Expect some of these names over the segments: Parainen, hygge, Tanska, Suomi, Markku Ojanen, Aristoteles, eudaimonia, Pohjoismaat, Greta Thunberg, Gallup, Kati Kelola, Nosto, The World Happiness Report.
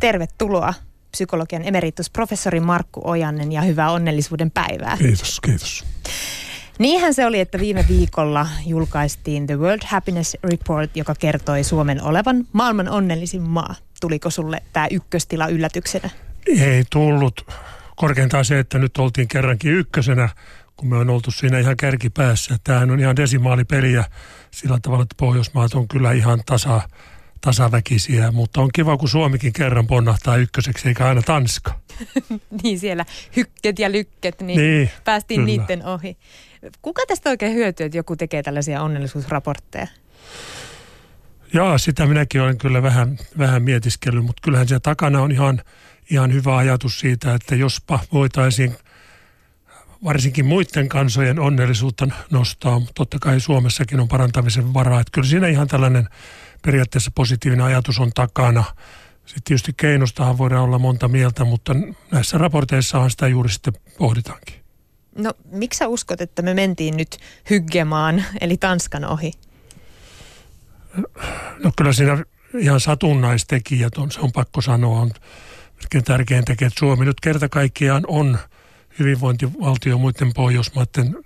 Tervetuloa psykologian emeritusprofessori Markku Ojanen ja hyvää onnellisuuden päivää. Kiitos, kiitos. Niinhän se oli, että viime viikolla julkaistiin The World Happiness Report, joka kertoi Suomen olevan maailman onnellisin maa. Tuliko sulle tämä ykköstila yllätyksenä? Ei tullut. Korkeintaan se, että nyt oltiin kerrankin ykkösenä, kun me on oltu siinä ihan kärkipäässä. Tämähän on ihan desimaalipeliä sillä tavalla, että Pohjoismaat on kyllä ihan tasaväkisiä, mutta on kiva, kun Suomikin kerran ponnahtaa ykköseksi, eikä aina Tanska. Niin siellä hykket ja lykket, niin päästiin kyllä niiden ohi. Kuka tästä oikein hyötyy, että joku tekee tällaisia onnellisuusraportteja? Joo, sitä minäkin olen kyllä vähän mietiskellyt, mutta kyllähän siellä takana on ihan hyvä ajatus siitä, että jospa voitaisiin varsinkin muiden kansojen onnellisuutta nostaa, mutta totta kai Suomessakin on parantamisen varaa. Että kyllä siinä ihan tällainen periaatteessa positiivinen ajatus on takana. Sitten tietysti keinostahan voidaan olla monta mieltä, mutta näissä raporteissahan sitä juuri sitten pohditaankin. No, miksi sä uskot, että me mentiin nyt hyggemaan, eli Tanskan ohi? No kyllä siinä ihan satunnaistekijät on, se on pakko sanoa, on tärkein tekijä, että Suomi nyt kerta kaikkiaan on hyvinvointivaltio muiden Pohjoismaiden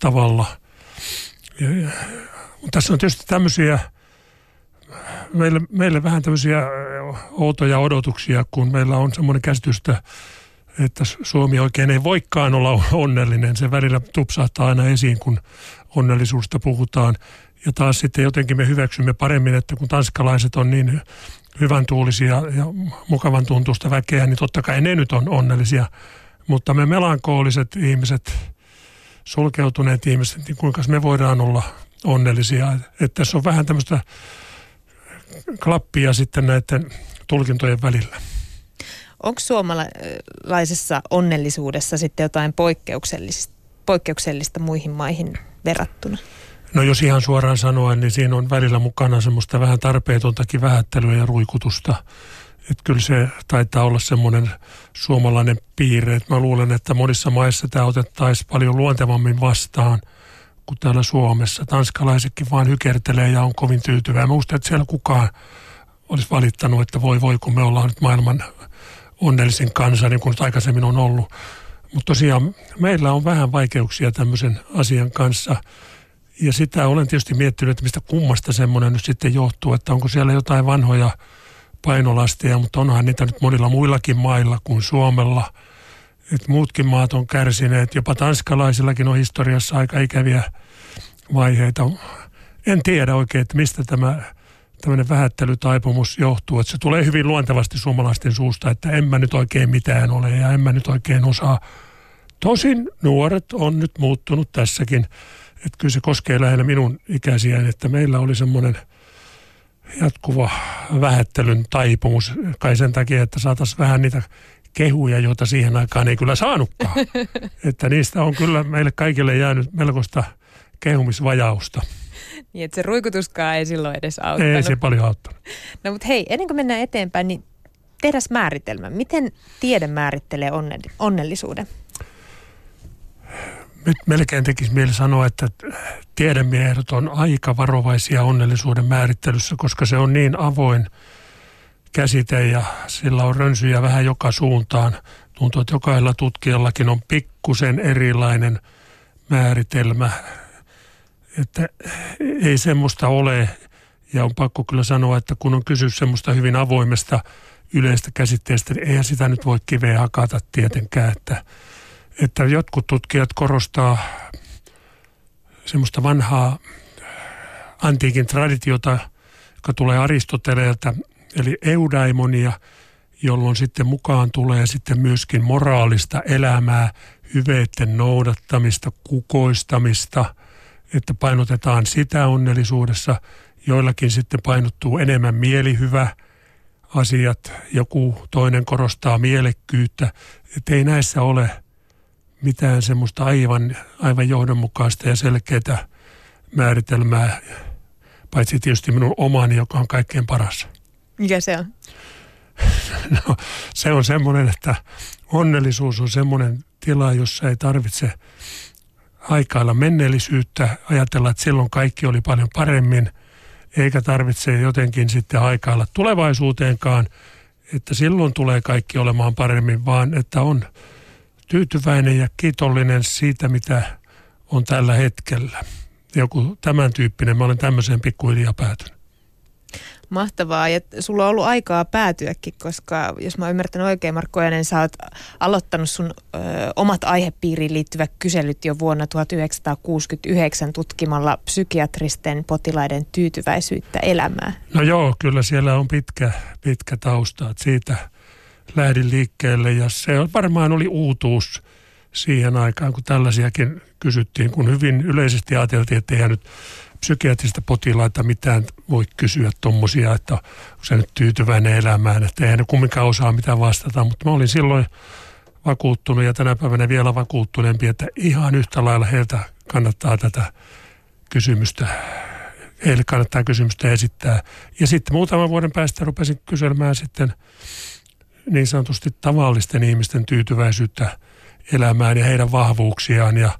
tavalla. Mutta tässä on tietysti tämmöisiä, meille vähän tämmöisiä outoja odotuksia, kun meillä on semmoinen käsitys, että Suomi oikein ei voikaan olla onnellinen. Se välillä tupsahtaa aina esiin, kun onnellisuudesta puhutaan. Ja taas sitten jotenkin me hyväksymme paremmin, että kun tanskalaiset on niin hyvän tuulisia ja mukavan tuntuista väkeä, niin totta kai ne nyt on onnellisia. Mutta me melankooliset ihmiset, sulkeutuneet ihmiset, niin kuinka me voidaan olla onnellisia. Että tässä on vähän tämmöistä klappia sitten näiden tulkintojen välillä. Onko suomalaisessa onnellisuudessa sitten jotain poikkeuksellista muihin maihin verrattuna? No jos ihan suoraan sanoen, niin siinä on välillä mukana semmoista vähän tarpeetontakin vähättelyä ja ruikutusta. Että kyllä se taitaa olla semmoinen suomalainen piirre. Et mä luulen, että monissa maissa tämä otettaisiin paljon luontevammin vastaan kuin täällä Suomessa. Tanskalaisetkin vaan hykertelee ja on kovin tyytyväinen. Mä muistan, että siellä kukaan olisi valittanut, että voi kun me ollaan nyt maailman onnellisin kansa, niin kuin aikaisemmin on ollut. Mutta tosiaan meillä on vähän vaikeuksia tämmöisen asian kanssa. Ja sitä olen tietysti miettinyt, että mistä kummasta semmoinen nyt sitten johtuu, että onko siellä jotain vanhoja painolasteja, mutta onhan niitä nyt monilla muillakin mailla kuin Suomella. Että muutkin maat on kärsineet, jopa tanskalaisillakin on historiassa aika ikäviä vaiheita. En tiedä oikein, että mistä tämmöinen vähättelytaipumus johtuu, että se tulee hyvin luontevasti suomalaisten suusta, että en mä nyt oikein mitään ole ja en mä nyt oikein osaa. Tosin nuoret on nyt muuttunut tässäkin, että kyllä se koskee lähellä minun ikäisiäni, että meillä oli semmoinen jatkuva vähättelyn taipumus, kai sen takia, että saataisiin vähän niitä kehuja, joita siihen aikaan ei kyllä saanutkaan, että niistä on kyllä meille kaikille jäänyt melkoista kehumisvajausta. Niin, että se ruikutuskaan ei silloin edes auttanut. Ei se paljon auttanut. No mutta hei, ennen kuin mennään eteenpäin, niin tehdään määritelmä. Miten tiede määrittelee onnellisuuden? Nyt melkein tekisi mieli sanoa, että tiedemiehet on aika varovaisia onnellisuuden määrittelyssä, koska se on niin avoin käsite ja sillä on rönsyjä vähän joka suuntaan. Tuntuu, että jokaisella tutkijallakin on pikkusen erilainen määritelmä. Että ei semmoista ole, ja on pakko kyllä sanoa, että kun on kysymys semmoista hyvin avoimesta yleistä käsitteestä, niin eihän sitä nyt voi kiveen hakata tietenkään, että jotkut tutkijat korostaa semmoista vanhaa antiikin traditiota, joka tulee Aristoteleelta, eli eudaimonia, jolloin sitten mukaan tulee sitten myöskin moraalista elämää, hyveiden noudattamista, kukoistamista, että painotetaan sitä onnellisuudessa. Joillakin sitten painottuu enemmän mielihyvä asiat, joku toinen korostaa mielekkyyttä. Että ei näissä ole mitään semmoista aivan johdonmukaista ja selkeää määritelmää, paitsi tietysti minun omani, joka on kaikkein paras. Mikä se on? No, se on semmoinen, että onnellisuus on semmoinen tila, jossa ei tarvitse aikailla menneellisyyttä, ajatella, että silloin kaikki oli paljon paremmin, eikä tarvitse jotenkin sitten aikailla tulevaisuuteenkaan, että silloin tulee kaikki olemaan paremmin, vaan että on tyytyväinen ja kiitollinen siitä, mitä on tällä hetkellä. Joku tämän tyyppinen. Mä olen tämmöiseen pikkuhiljaa päätynyt. Mahtavaa. Ja sulla on ollut aikaa päätyäkin, koska jos mä oon ymmärtänyt oikein, Markku Ojanen, sä oot aloittanut sun omat aihepiiriin liittyvät kyselyt jo vuonna 1969 tutkimalla psykiatristen potilaiden tyytyväisyyttä elämään. No joo, kyllä siellä on pitkä tausta. Että siitä lähdin liikkeelle ja se varmaan oli uutuus siihen aikaan, kun tällaisiakin kysyttiin, kun hyvin yleisesti ajateltiin, että eihän nyt psykiatrista potilaita mitään voi kysyä tuommoisia, että onko se nyt tyytyväinen elämään, että eihän ne kumminkaan osaa mitään vastata, mutta mä olin silloin vakuuttunut ja tänä päivänä vielä vakuuttuneempi, että ihan yhtä lailla heiltä kannattaa tätä kysymystä, heille kannattaa kysymystä esittää. Ja sitten muutaman vuoden päästä rupesin kyselemään sitten niin sanotusti tavallisten ihmisten tyytyväisyyttä elämään ja heidän vahvuuksiaan ja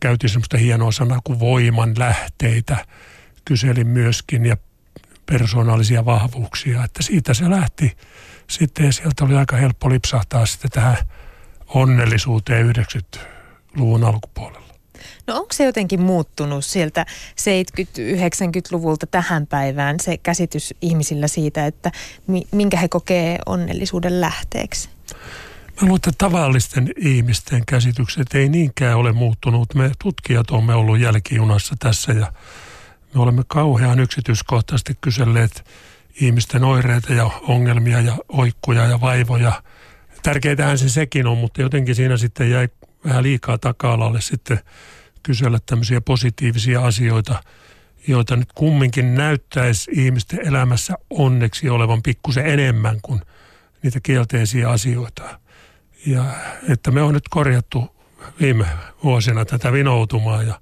käytiin semmoista hienoa sanaa kuin voimanlähteitä. Kyselin myöskin ja persoonallisia vahvuuksia, että siitä se lähti. Sitten sieltä oli aika helppo lipsahtaa sitten tähän onnellisuuteen 90-luvun alkupuolella. No onko se jotenkin muuttunut sieltä 70-90-luvulta tähän päivään se käsitys ihmisillä siitä, että minkä he kokee onnellisuuden lähteeksi? Mä luulen, että tavallisten ihmisten käsitykset ei niinkään ole muuttunut. Me tutkijat olemme ollut jälkijunassa tässä ja me olemme kauhean yksityiskohtaisesti kyselleet ihmisten oireita ja ongelmia ja oikkuja ja vaivoja. Tärkeintähän se sekin on, mutta jotenkin siinä sitten jäi vähän liikaa taka-alalle sitten kysellä tämmöisiä positiivisia asioita, joita nyt kumminkin näyttäisi ihmisten elämässä onneksi olevan pikkusen enemmän kuin niitä kielteisiä asioita. Ja että me on nyt korjattu viime vuosina tätä vinoutumaa ja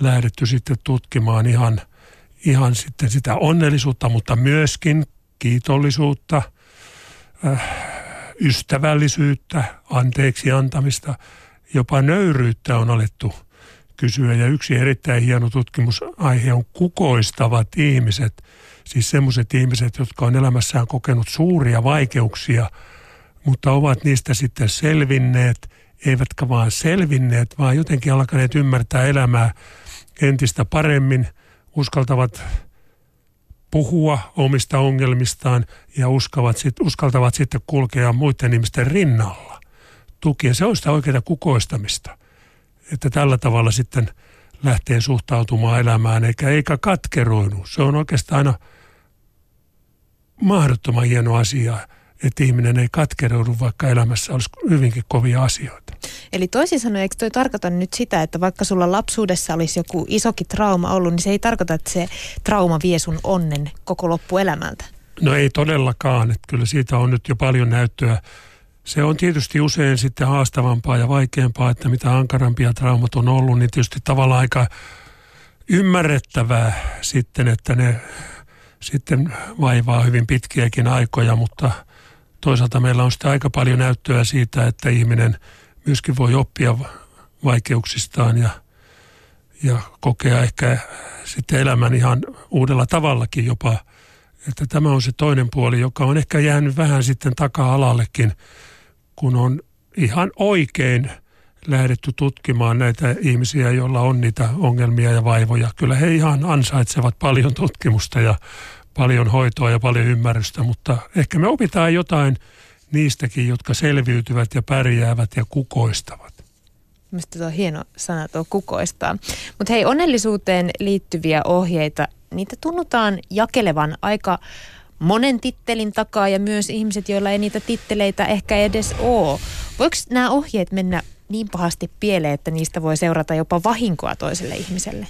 lähdetty sitten tutkimaan ihan sitten sitä onnellisuutta, mutta myöskin kiitollisuutta, ystävällisyyttä, anteeksi antamista, jopa nöyryyttä on alettu kysyä. Ja yksi erittäin hieno tutkimusaihe on kukoistavat ihmiset, siis semmoiset ihmiset, jotka on elämässään kokenut suuria vaikeuksia, mutta ovat niistä sitten selvinneet, eivätkä vaan selvinneet, vaan jotenkin alkaneet ymmärtää elämää entistä paremmin, uskaltavat puhua omista ongelmistaan ja uskaltavat sitten kulkea muiden ihmisten rinnalla. Tuki, se on sitä oikeaa kukoistamista, että tällä tavalla sitten lähtee suhtautumaan elämään, eikä katkeroidu. Se on oikeastaan aina mahdottoman hieno asia, että ihminen ei katkeroudu, vaikka elämässä olisi hyvinkin kovia asioita. Eli toisin sanoen, eikö toi tarkoita nyt sitä, että vaikka sulla lapsuudessa olisi joku isokin trauma ollut, niin se ei tarkoita, että se trauma vie sun onnen koko loppuelämältä? No ei todellakaan, että kyllä siitä on nyt jo paljon näyttöä. Se on tietysti usein sitten haastavampaa ja vaikeampaa, että mitä ankarampia traumat on ollut, niin tietysti tavallaan aika ymmärrettävää sitten, että ne sitten vaivaa hyvin pitkiäkin aikoja, mutta toisaalta meillä on sitä aika paljon näyttöä siitä, että ihminen myöskin voi oppia vaikeuksistaan ja kokea ehkä sitten elämän ihan uudella tavallakin jopa. Että tämä on se toinen puoli, joka on ehkä jäänyt vähän sitten taka-alallekin, kun on ihan oikein lähdetty tutkimaan näitä ihmisiä, joilla on niitä ongelmia ja vaivoja. Kyllä he ihan ansaitsevat paljon tutkimusta ja paljon hoitoa ja paljon ymmärrystä, mutta ehkä me opitaan jotain niistäkin, jotka selviytyvät ja pärjäävät ja kukoistavat. Mielestäni tuo on hieno sana tuo kukoistaa. Mutta hei, onnellisuuteen liittyviä ohjeita, niitä tunnutaan jakelevan aika monen tittelin takaa ja myös ihmiset, joilla ei niitä titteleitä ehkä edes ole. Voiko nämä ohjeet mennä niin pahasti pieleen, että niistä voi seurata jopa vahinkoa toiselle ihmiselle?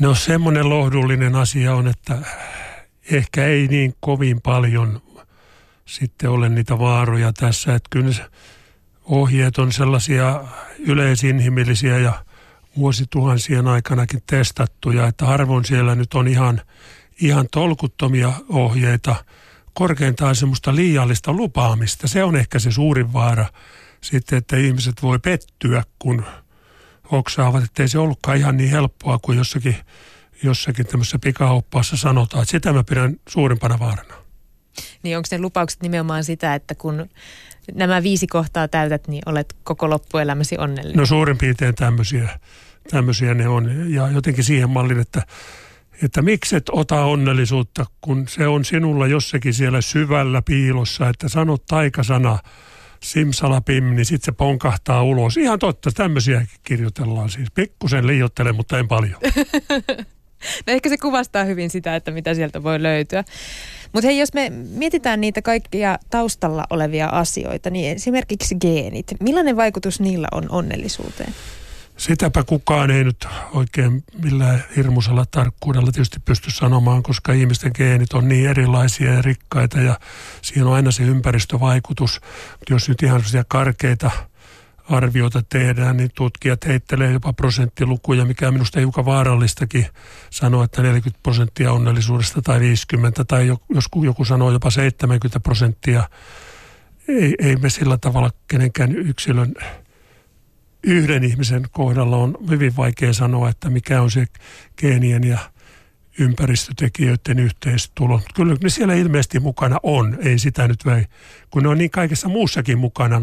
No semmoinen lohdullinen asia on, että ehkä ei niin kovin paljon sitten ole niitä vaaroja tässä, että kyllä ohjeet on sellaisia yleisinhimillisiä ja vuosituhansien aikanakin testattuja, että harvoin siellä nyt on ihan tolkuttomia ohjeita, korkeintaan semmoista liiallista lupaamista. Se on ehkä se suurin vaara sitten, että ihmiset voi pettyä, kun hoksaavat, ettei se ollutkaan ihan niin helppoa kuin jossakin tämmöisessä pikahoppaassa sanotaan, että sitä mä pidän suurimpana vaarana. Niin onko ne lupaukset nimenomaan sitä, että kun nämä 5 kohtaa täytät, niin olet koko loppuelämäsi onnellinen? No suurin piirtein tämmöisiä ne on. Ja jotenkin siihen mallin, että miksi et ota onnellisuutta, kun se on sinulla jossakin siellä syvällä piilossa, että sanot taikasana simsalapim, niin sitten se ponkahtaa ulos. Ihan totta, tämmöisiä kirjoitellaan siis. Pikkusen liioittelen, mutta en paljon. No ehkä se kuvastaa hyvin sitä, että mitä sieltä voi löytyä. Mutta hei, jos me mietitään niitä kaikkia taustalla olevia asioita, niin esimerkiksi geenit. Millainen vaikutus niillä on onnellisuuteen? Sitäpä kukaan ei nyt oikein millään hirmuisella tarkkuudella tietysti pysty sanomaan, koska ihmisten geenit on niin erilaisia ja rikkaita ja siihen on aina se ympäristövaikutus. Jos nyt ihan sellaisia karkeita arvioita tehdään, niin tutkijat heittelee jopa prosenttilukuja, mikä on minusta hiukan vaarallistakin, sanoo, että 40% onnellisuudesta tai 50 tai joskus joku sanoo jopa 70%. Ei me sillä tavalla kenenkään yksilön yhden ihmisen kohdalla on hyvin vaikea sanoa, että mikä on se geenien ja ympäristötekijöiden yhteistulo. Kyllä ne siellä ilmeisesti mukana on, ei sitä nyt väi, kun ne on niin kaikessa muussakin mukana,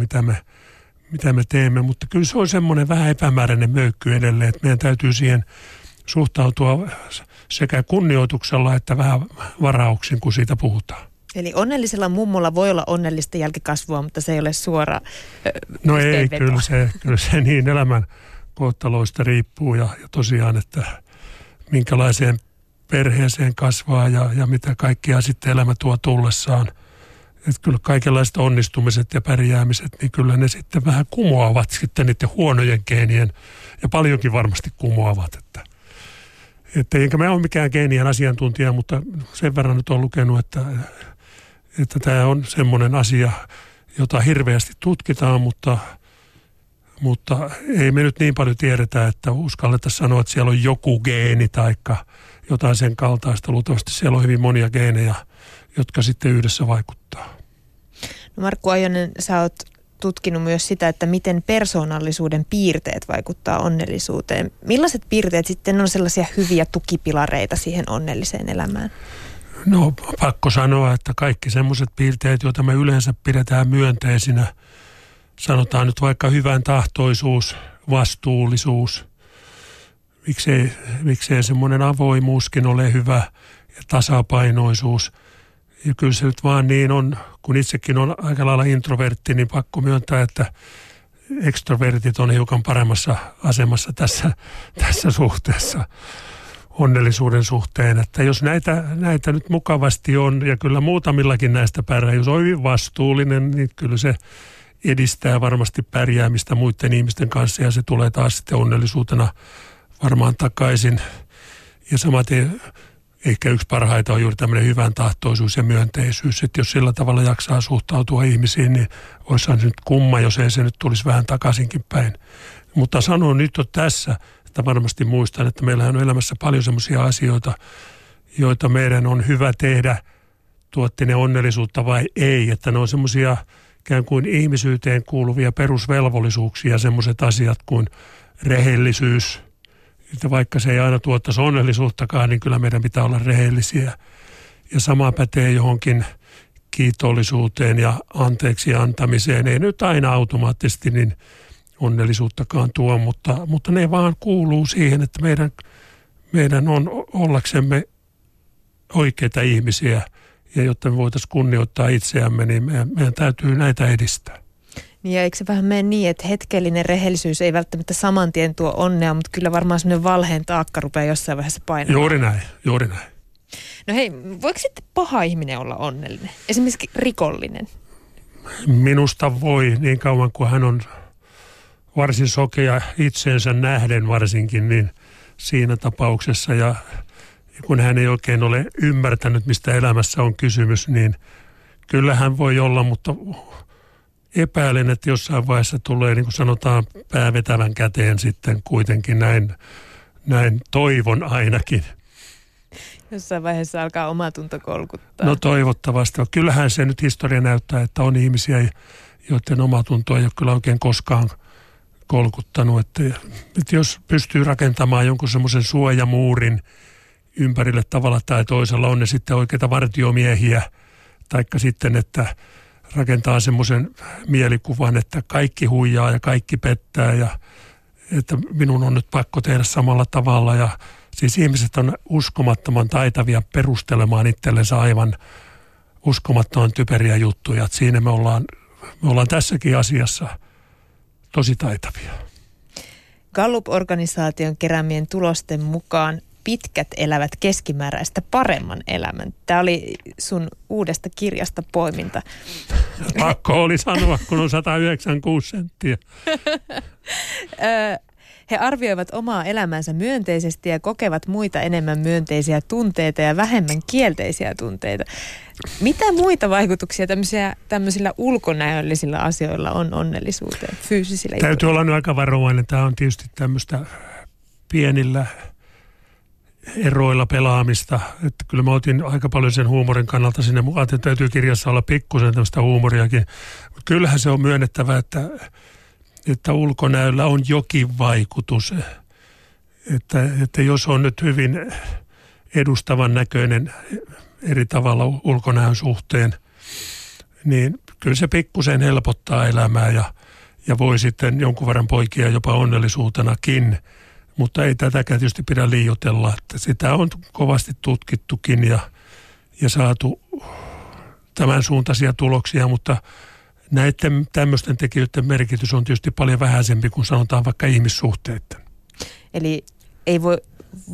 mitä me teemme, mutta kyllä se on semmoinen vähän epämääräinen möykky edelleen, että meidän täytyy siihen suhtautua sekä kunnioituksella että vähän varauksin, kun siitä puhutaan. Eli onnellisella mummolla voi olla onnellista jälkikasvua, mutta se ei ole suora No ei, kyllä se niin elämän kohtaloista riippuu ja tosiaan, että minkälaiseen perheeseen kasvaa ja mitä kaikkea sitten elämä tuo tullessaan. Että kyllä kaikenlaiset onnistumiset ja pärjäämiset, niin kyllä ne sitten vähän kumoavat sitten niiden huonojen geenien ja paljonkin varmasti kumoavat, että enkä mä ole mikään geenien asiantuntija, mutta sen verran nyt olen lukenut, että tämä on semmoinen asia, jota hirveästi tutkitaan, mutta ei me nyt niin paljon tiedetä, että uskallettaisiin sanoa, että siellä on joku geeni tai jotain sen kaltaista. Luultavasti siellä on hyvin monia geenejä, jotka sitten yhdessä vaikuttaa. No Markku Ojanen, sä oot tutkinut myös sitä, että miten persoonallisuuden piirteet vaikuttaa onnellisuuteen. Millaiset piirteet sitten on sellaisia hyviä tukipilareita siihen onnelliseen elämään? No pakko sanoa, että kaikki semmoiset piirteet, joita me yleensä pidetään myönteisinä, sanotaan nyt vaikka hyvän tahtoisuus, vastuullisuus, miksei semmoinen avoimuuskin ole hyvä ja tasapainoisuus. Ja kyllä se nyt vaan niin on, kun itsekin on aika lailla introvertti, niin pakko myöntää, että ekstrovertit on hiukan paremmassa asemassa tässä suhteessa, onnellisuuden suhteen. Että jos näitä nyt mukavasti on, ja kyllä muutamillakin näistä pärjää, jos on hyvin vastuullinen, niin kyllä se edistää varmasti pärjäämistä muiden ihmisten kanssa, ja se tulee taas sitten onnellisuutena varmaan takaisin. Ja samaten ehkä yksi parhaita on juuri tämmöinen hyvän tahtoisuus ja myönteisyys, että jos sillä tavalla jaksaa suhtautua ihmisiin, niin olisihan se nyt kumma, jos ei se nyt tulisi vähän takaisinkin päin. Mutta sanon nyt on tässä, että varmasti muistan, että meillähän on elämässä paljon semmoisia asioita, joita meidän on hyvä tehdä, tuotti ne onnellisuutta vai ei, että ne on semmoisia ikään kuin ihmisyyteen kuuluvia perusvelvollisuuksia, semmoiset asiat kuin rehellisyys, että vaikka se ei aina tuottaisi onnellisuuttakaan, niin kyllä meidän pitää olla rehellisiä. Ja sama pätee johonkin kiitollisuuteen ja anteeksi antamiseen. Ei nyt aina automaattisesti niin onnellisuuttakaan tuo, mutta ne vaan kuuluu siihen, että meidän on ollaksemme oikeita ihmisiä. Ja jotta me voitaisiin kunnioittaa itseämme, niin meidän täytyy näitä edistää. Ja eikö se vähän mene niin, että hetkellinen rehellisyys ei välttämättä saman tien tuo onnea, mutta kyllä varmaan semmoinen valheen taakka rupeaa jossain vaiheessa painamaan. Juuri näin. No hei, voiko sitten paha ihminen olla onnellinen? Esimerkiksi rikollinen? Minusta voi niin kauan kuin hän on varsin sokea itseensä nähden varsinkin, niin siinä tapauksessa. Ja kun hän ei oikein ole ymmärtänyt, mistä elämässä on kysymys, niin kyllähän voi olla, mutta epäilen, että jossain vaiheessa tulee, niin kuin sanotaan, päävetävän käteen sitten kuitenkin näin toivon ainakin. Jossain vaiheessa alkaa omatunto kolkuttaa. No toivottavasti. Kyllähän se nyt historia näyttää, että on ihmisiä, joiden omatunto ei ole kyllä oikein koskaan kolkuttanut. Että jos pystyy rakentamaan jonkun semmoisen suojamuurin ympärille tavalla tai toisella, on ne sitten oikeita vartiomiehiä taikka sitten, että rakentaa semmoisen mielikuvan, että kaikki huijaa ja kaikki pettää ja että minun on nyt pakko tehdä samalla tavalla. Ja siis ihmiset on uskomattoman taitavia perustelemaan itsellensä aivan uskomattoman typeriä juttuja. Et siinä me ollaan tässäkin asiassa tosi taitavia. Gallup-organisaation keräämien tulosten mukaan pitkät elävät keskimääräistä paremman elämän. Tämä oli sun uudesta kirjasta poiminta. Pakko oli sanoa, kun on 196 senttiä. He arvioivat omaa elämänsä myönteisesti ja kokevat muita enemmän myönteisiä tunteita ja vähemmän kielteisiä tunteita. Mitä muita vaikutuksia tämmöisillä ulkonäöllisillä asioilla on onnellisuuteen, fyysisillä? Täytyy olla nyt aika varovainen. Tämä on tietysti tämmöistä pienillä eroilla pelaamista. Että kyllä mä otin aika paljon sen huumorin kannalta sinne mukaan, että täytyy kirjassa olla pikkusen tämmöistä huumoriakin. Mutta kyllähän se on myönnettävä, että ulkonäöllä on jokin vaikutus. Että jos on nyt hyvin edustavan näköinen eri tavalla ulkonäön suhteen, niin kyllä se pikkusen helpottaa elämää ja voi sitten jonkun verran poikia jopa onnellisuutenakin. Mutta ei tätäkään tietysti pidä liioitella. Että sitä on kovasti tutkittukin ja saatu tämän suuntaisia tuloksia, mutta näiden tämmöisten tekijöiden merkitys on tietysti paljon vähäisempi kuin sanotaan vaikka ihmissuhteiden. Eli ei voi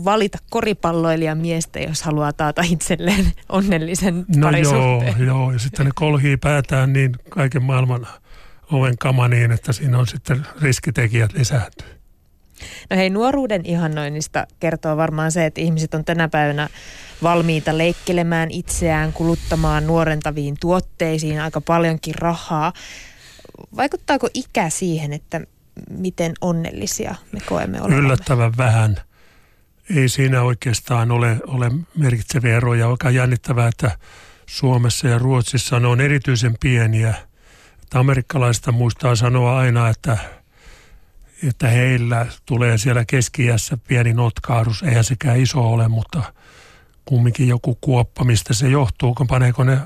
valita koripalloilijan miestä, jos haluaa taata itselleen onnellisen parisuhteen. Joo, ja sitten ne kolhii päätään niin kaiken maailman oven kama niin, että siinä on sitten riskitekijät lisääntyy. No hei, nuoruuden ihannoinnista kertoo varmaan se, että ihmiset on tänä päivänä valmiita leikkelemään itseään, kuluttamaan nuorentaviin tuotteisiin aika paljonkin rahaa. Vaikuttaako ikä siihen, että miten onnellisia me koemme olevamme? Yllättävän vähän. Ei siinä oikeastaan ole merkitseviä eroja. Aika jännittävää, että Suomessa ja Ruotsissa ne on erityisen pieniä. Amerikkalaista muistaa sanoa aina, että heillä tulee siellä keski-iässä pieni notkahdus, eihän sekään iso ole, mutta kumminkin joku kuoppa, mistä se johtuu, kun paneeko ne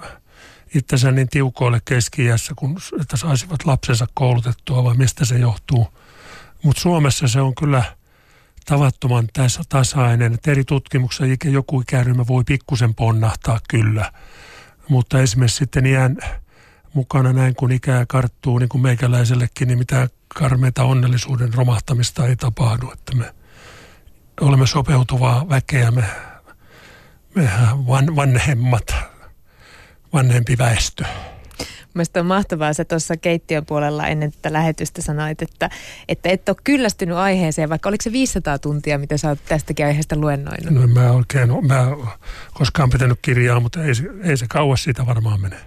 itsensä niin tiukoille keski-iässä, että saisivat lapsensa koulutettua, vai mistä se johtuu. Mutta Suomessa se on kyllä tavattoman tasainen, että eri tutkimuksessa joku ikäryhmä voi pikkusen ponnahtaa kyllä, mutta esimerkiksi sitten iän mukana näin, kun ikää karttuu, niin kuin meikäläisellekin, niin mitään karmeita onnellisuuden romahtamista ei tapahdu, että me olemme sopeutuvaa väkeä, me vanhempi väestö. Mielestäni on mahtavaa, se tuossa keittiön puolella ennen tätä lähetystä sanoit, että et ole kyllästynyt aiheeseen, vaikka oliko se 500 tuntia, mitä sä oot tästäkin aiheesta luennoinut? No mä koskaan pitänyt kirjaa, mutta ei se kauas siitä varmaan mene.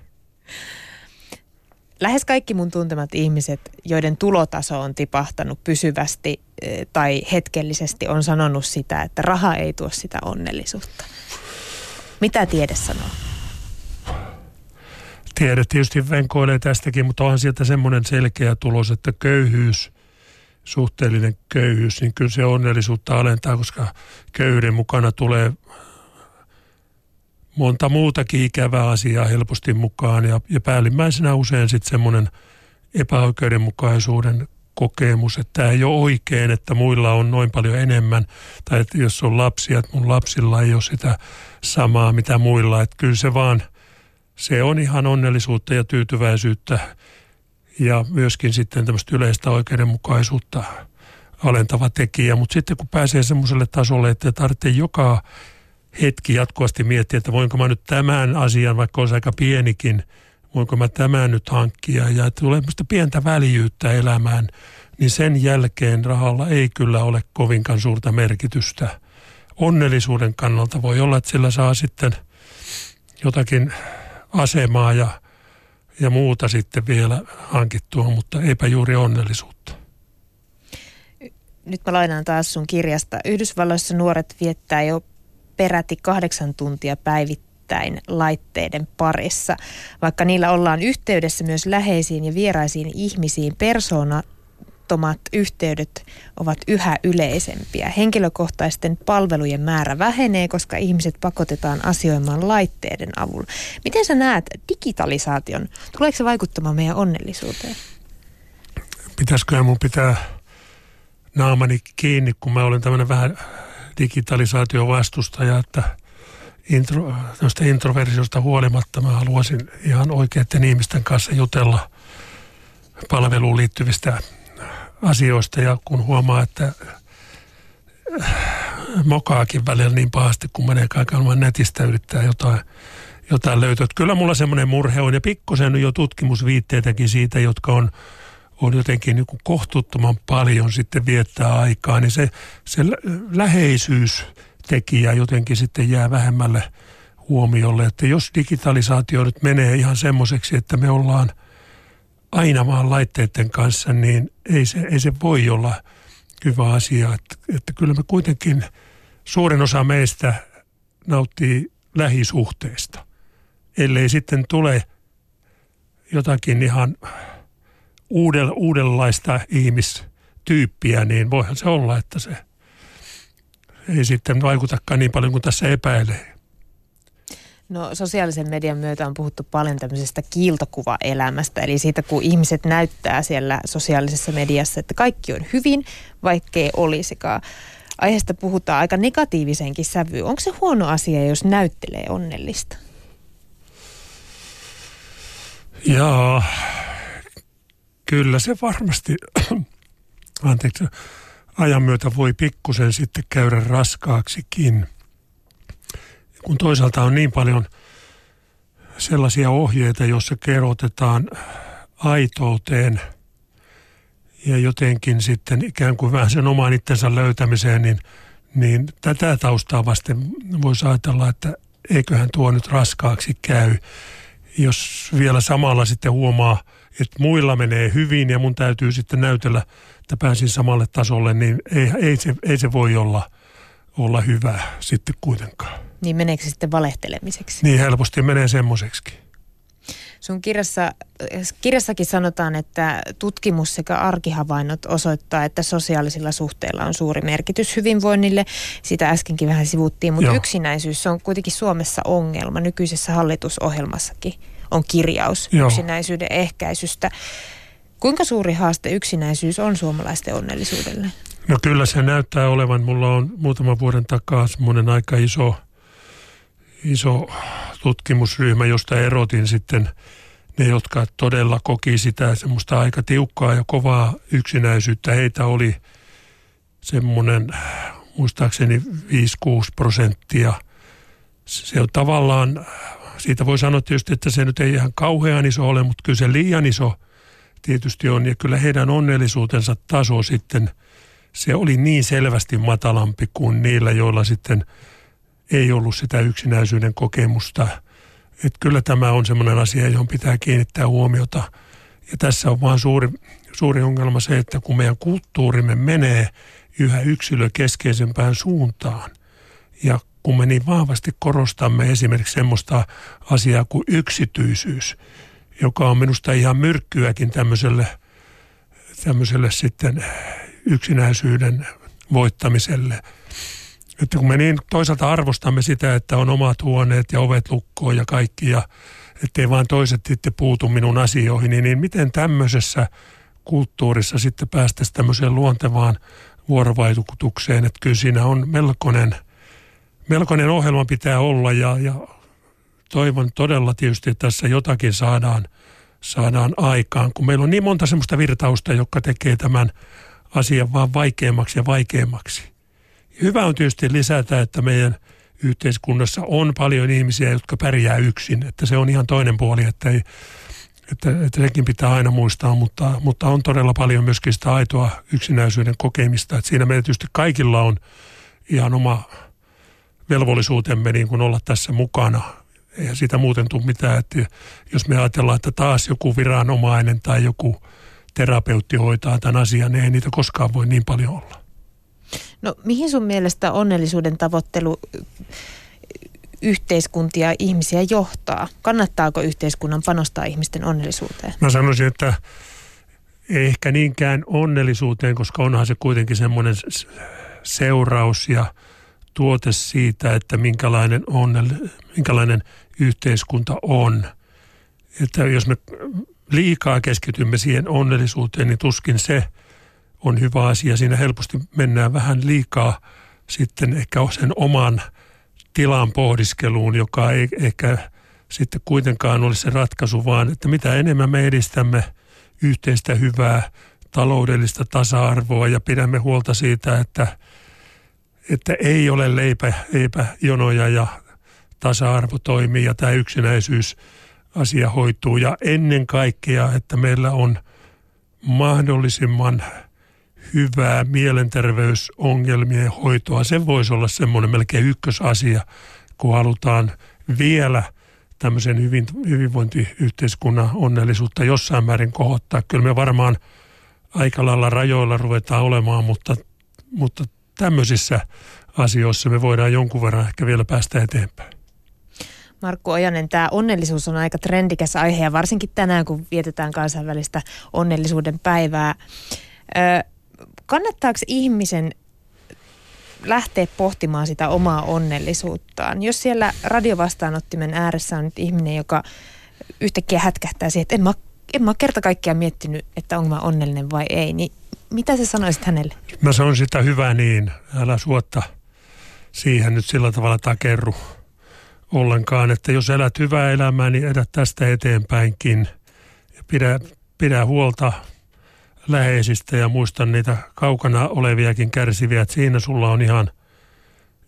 Lähes kaikki mun tuntemat ihmiset, joiden tulotaso on tipahtanut pysyvästi tai hetkellisesti, on sanonut sitä, että raha ei tuo sitä onnellisuutta. Mitä tiede sanoo? Tiede tietysti venkoilee tästäkin, mutta onhan sieltä semmoinen selkeä tulos, että köyhyys, suhteellinen köyhyys, niin kyllä se onnellisuutta alentaa, koska köyhyyden mukana tulee monta muutakin ikävää asiaa helposti mukaan ja päällimmäisenä usein sitten semmoinen epäoikeudenmukaisuuden kokemus, että tämä ei ole oikein, että muilla on noin paljon enemmän tai että jos on lapsia, että mun lapsilla ei ole sitä samaa mitä muilla, että kyllä se on ihan onnellisuutta ja tyytyväisyyttä ja myöskin sitten tämmöistä yleistä oikeudenmukaisuutta alentava tekijä, mutta sitten kun pääsee semmoiselle tasolle, että tarvitsee joka hetki jatkuvasti miettiä, että voinko mä nyt tämän asian, vaikka olisi aika pienikin, voinko mä tämän nyt hankkia ja tulee musta pientä väljyyttä elämään, niin sen jälkeen rahalla ei kyllä ole kovinkaan suurta merkitystä. Onnellisuuden kannalta voi olla, että sillä saa sitten jotakin asemaa ja muuta sitten vielä hankittua, mutta eipä juuri onnellisuutta. Nyt mä lainaan taas sun kirjasta. Yhdysvalloissa nuoret viettää jo peräti 8 tuntia päivittäin laitteiden parissa. Vaikka niillä ollaan yhteydessä myös läheisiin ja vieraisiin ihmisiin, maksuttomat yhteydet ovat yhä yleisempiä. Henkilökohtaisten palvelujen määrä vähenee, koska ihmiset pakotetaan asioimaan laitteiden avulla. Miten sä näet digitalisaation? Tuleeko se vaikuttamaan meidän onnellisuuteen? Pitäisiköhän mun pitää naamani kiinni, kun mä olen tämmöinen vähän digitalisaation vastustaja, että tästä introversiosta huolimatta mä haluaisin ihan oikeiden ihmisten kanssa jutella palveluun liittyvistä asioista, ja kun huomaa, että mokaakin välillä niin pahasti, kun menee kaikenlainen netistä yrittää jotain löytää. Että kyllä mulla semmoinen murhe on, ja pikkusen jo tutkimusviitteitäkin siitä, jotka on jotenkin niin kuin kohtuuttoman paljon sitten viettää aikaa, niin se läheisyystekijä jotenkin sitten jää vähemmälle huomiolle. Että jos digitalisaatio nyt menee ihan semmoiseksi, että me ollaan aina vaan laitteiden kanssa, niin ei se voi olla hyvä asia. Että kyllä me kuitenkin, suurin osa meistä nauttii lähisuhteista, ellei sitten tule jotakin ihan uudenlaista ihmistyyppiä, niin voihan se olla, että se ei sitten vaikutakaan niin paljon kuin tässä epäilee. No, sosiaalisen median myötä on puhuttu paljon tämmöisestä kiiltokuvaelämästä, eli siitä, kun ihmiset näyttää siellä sosiaalisessa mediassa, että kaikki on hyvin, vaikkei olisikaan. Aiheesta puhutaan aika negatiivisenkin sävyyn. Onko se huono asia, jos näyttelee onnellista? Jaa, kyllä se varmasti ajan myötä voi pikkusen sitten käydä raskaaksikin. Kun toisaalta on niin paljon sellaisia ohjeita, joissa kerotetaan aitouteen ja jotenkin sitten ikään kuin vähän sen oman itsensä löytämiseen, niin tätä taustaa vasten voisi ajatella, että eiköhän tuo nyt raskaaksi käy. Jos vielä samalla sitten huomaa, että muilla menee hyvin ja mun täytyy sitten näytellä, että pääsin samalle tasolle, niin ei se voi olla hyvä sitten kuitenkaan. Niin meneekö se sitten valehtelemiseksi? Niin helposti menee semmoiseksi. Sun kirjassakin sanotaan, että tutkimus sekä arkihavainnot osoittaa, että sosiaalisilla suhteilla on suuri merkitys hyvinvoinnille. Sitä äskenkin vähän sivuttiin, mutta yksinäisyys on kuitenkin Suomessa ongelma. Nykyisessä hallitusohjelmassakin on kirjaus yksinäisyyden ehkäisystä. Kuinka suuri haaste yksinäisyys on suomalaisten onnellisuudelle? No kyllä se näyttää olevan. Mulla on muutaman vuoden takaa semmoinen aika iso tutkimusryhmä, josta erotin sitten ne, jotka todella koki sitä semmoista aika tiukkaa ja kovaa yksinäisyyttä. Heitä oli semmoinen, muistaakseni 5-6%. Se on tavallaan, siitä voi sanoa tietysti, että se nyt ei ihan kauhean iso ole, mutta kyllä se liian iso tietysti on. Ja kyllä heidän onnellisuutensa taso sitten, se oli niin selvästi matalampi kuin niillä, joilla sitten ei ollut sitä yksinäisyyden kokemusta. Että kyllä tämä on semmoinen asia, johon pitää kiinnittää huomiota. Ja tässä on vaan suuri ongelma se, että kun meidän kulttuurimme menee yhä yksilökeskeisempään suuntaan, ja kun me niin vahvasti korostamme esimerkiksi semmoista asiaa kuin yksityisyys, joka on minusta ihan myrkkyäkin tämmöiselle sitten yksinäisyyden voittamiselle. Että kun me niin toisaalta arvostamme sitä, että on omat huoneet ja ovet lukkoon ja kaikki, ja ettei vaan toiset sitten puutu minun asioihin, niin miten tämmöisessä kulttuurissa sitten päästäisiin tämmöiseen luontevaan vuorovaikutukseen, että kyllä siinä on melkoinen ohjelma pitää olla, ja toivon todella tietysti, että tässä jotakin saadaan aikaan, kun meillä on niin monta semmoista virtausta, jotka tekee tämän asian vaan vaikeammaksi ja vaikeammaksi. Hyvä on tietysti lisätä, että meidän yhteiskunnassa on paljon ihmisiä, jotka pärjää yksin. Että se on ihan toinen puoli, että sekin pitää aina muistaa, mutta on todella paljon myöskin sitä aitoa yksinäisyyden kokemista. Että siinä meillä tietysti kaikilla on ihan oma velvollisuutemme niin kuin olla tässä mukana. Eihän siitä muuten tule mitään, että jos me ajatellaan, että taas joku viranomainen tai joku terapeutti hoitaa tämän asian, niin ei niitä koskaan voi niin paljon olla. No mihin sun mielestä onnellisuuden tavoittelu yhteiskuntia ja ihmisiä johtaa? Kannattaako yhteiskunnan panostaa ihmisten onnellisuuteen? Mä sanoisin, että ei ehkä niinkään onnellisuuteen, koska onhan se kuitenkin semmoinen seuraus ja tuote siitä, että minkälainen yhteiskunta on. Että jos me liikaa keskitymme siihen onnellisuuteen, niin tuskin se on hyvä asia. Siinä helposti mennään vähän liikaa sitten ehkä sen oman tilan pohdiskeluun, joka ei ehkä sitten kuitenkaan olisi se ratkaisu, vaan että mitä enemmän me edistämme yhteistä hyvää, taloudellista tasa-arvoa ja pidämme huolta siitä, että ei ole leipäjonoja ja tasa-arvo toimii ja tämä yksinäisyysasia hoituu. Ja ennen kaikkea, että meillä on mahdollisimman hyvää mielenterveysongelmien hoitoa. Se voisi olla semmoinen melkein ykkösasia, kun halutaan vielä tämmöisen hyvinvointiyhteiskunnan onnellisuutta jossain määrin kohottaa. Kyllä me varmaan aika lailla rajoilla ruvetaan olemaan, mutta tämmöisissä asioissa me voidaan jonkun verran ehkä vielä päästä eteenpäin. Markku Ojanen, tämä onnellisuus on aika trendikäs aihe ja varsinkin tänään, kun vietetään kansainvälistä onnellisuuden päivää. Kannattaako ihmisen lähteä pohtimaan sitä omaa onnellisuuttaan? Jos siellä radiovastaanottimen ääressä on nyt ihminen, joka yhtäkkiä hätkähtää siihen, että en mä kerta kaikkiaan miettinyt, että onko mä onnellinen vai ei, niin mitä sä sanoisit hänelle? Mä sanon sitä hyvää niin, älä suotta siihen nyt sillä tavalla takerru ollenkaan, että jos elät hyvää elämää, niin elät tästä eteenpäinkin ja pidä huolta läheisistä ja muista niitä kaukana oleviakin kärsiviä, että siinä sulla on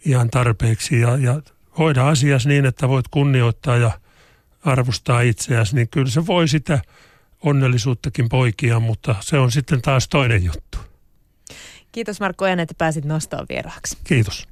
ihan tarpeeksi ja hoida asias niin, että voit kunnioittaa ja arvostaa itseäsi, niin kyllä se voi sitä onnellisuuttakin poikia, mutta se on sitten taas toinen juttu. Kiitos Markku Ojanen, että pääsit nostoon vieraaksi. Kiitos.